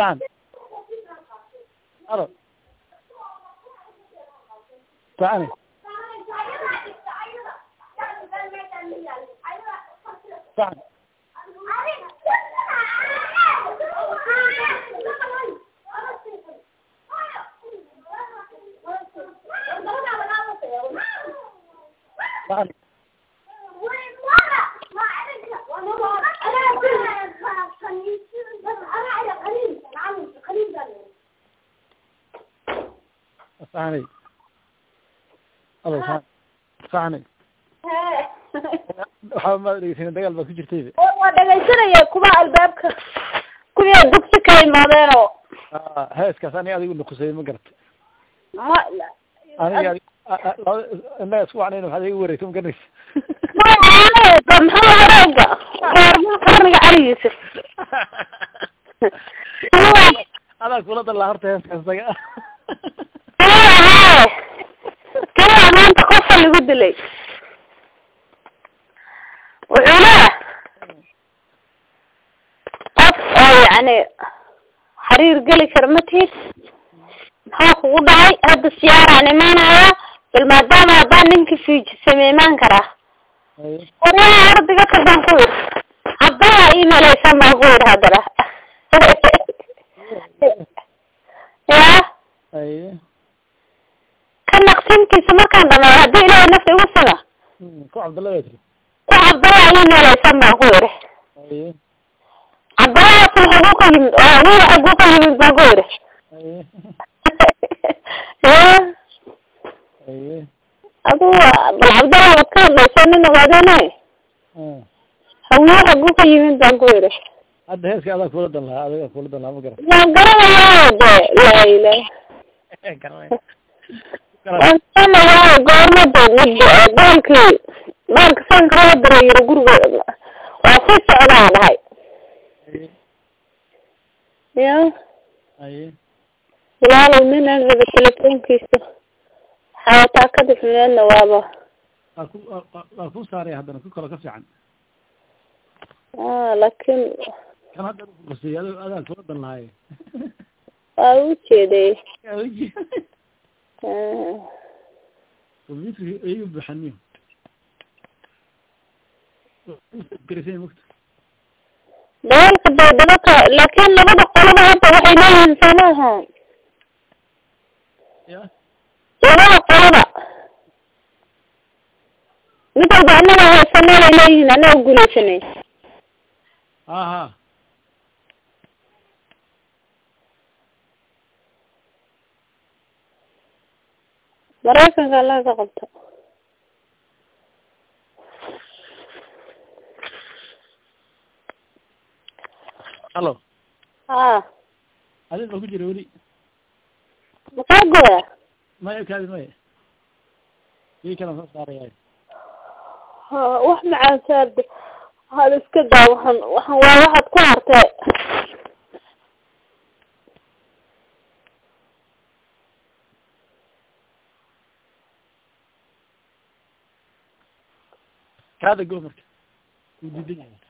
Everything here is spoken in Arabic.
son. أرد تعالي تعالي تعالي صعني الله صعني محمد لقيتين دقل بك جير تيبي والله دقيتين يا كوبا البابك كوبا الدكسة كاين مادينو هاي اسكاساني اذي قلنا قسيد مقرد لا انا انا اسكو عنينو هذا يوريتم قرنش ما انا محمد هراوقا قارنك علي يوسف انا اقولت الله هرت هاي اسكاساني maanta qofa lagu dilay walaal afay yani xariir gali karmatid maxaa ku dhacay hada siyaar aan imaanaya bil maadaama baan ninka fiij sameeyman kara walaal ardiga ka baan ku hadaa iimale sama goor hadara ya ay نقسم كيس مركان أنا هدي له نفسي وصله. عبد الله يدري. عبد الله علينا لا يسمع غيره. أيه. عبد الله في حقوقه وعليه حقوقه يسمع غيره. أيه. ها. أيه. أبو عبد الله وكان عشان إنه غادناه. هو حقوقه يسمع غيره. هذا هيك هذا كولد الله هذا كولد الله مقرر. ما قرر هذا لا إله. قرر. أنا والله قررت أقول بانك سانكرا دري غرور وأسيس على هاي. يا. أيه. لا من أنا بالتلفون كيسه. حاولت أكد في النوابة. أكو صاري هذا أنا كل كفي عن. لكن. كان هذا بسيط هذا كورد النهاية. أوكي. أوكي. ومثل أيوب بحنيه كريسين وقت لا لك لكن لما بقولها طوحينها إنسانها يا قولها مثل بأننا سمعنا إليهن أنا أقول شني آها مريكا قال لها غلطة الو هذا ما كجري ولي مقاقوة ما يبكي هذا ما يبكي ايه كلام صاري هاي واحنا عن سارد هذا اسكدها وحن واحد كوارتي هذا قومك ودي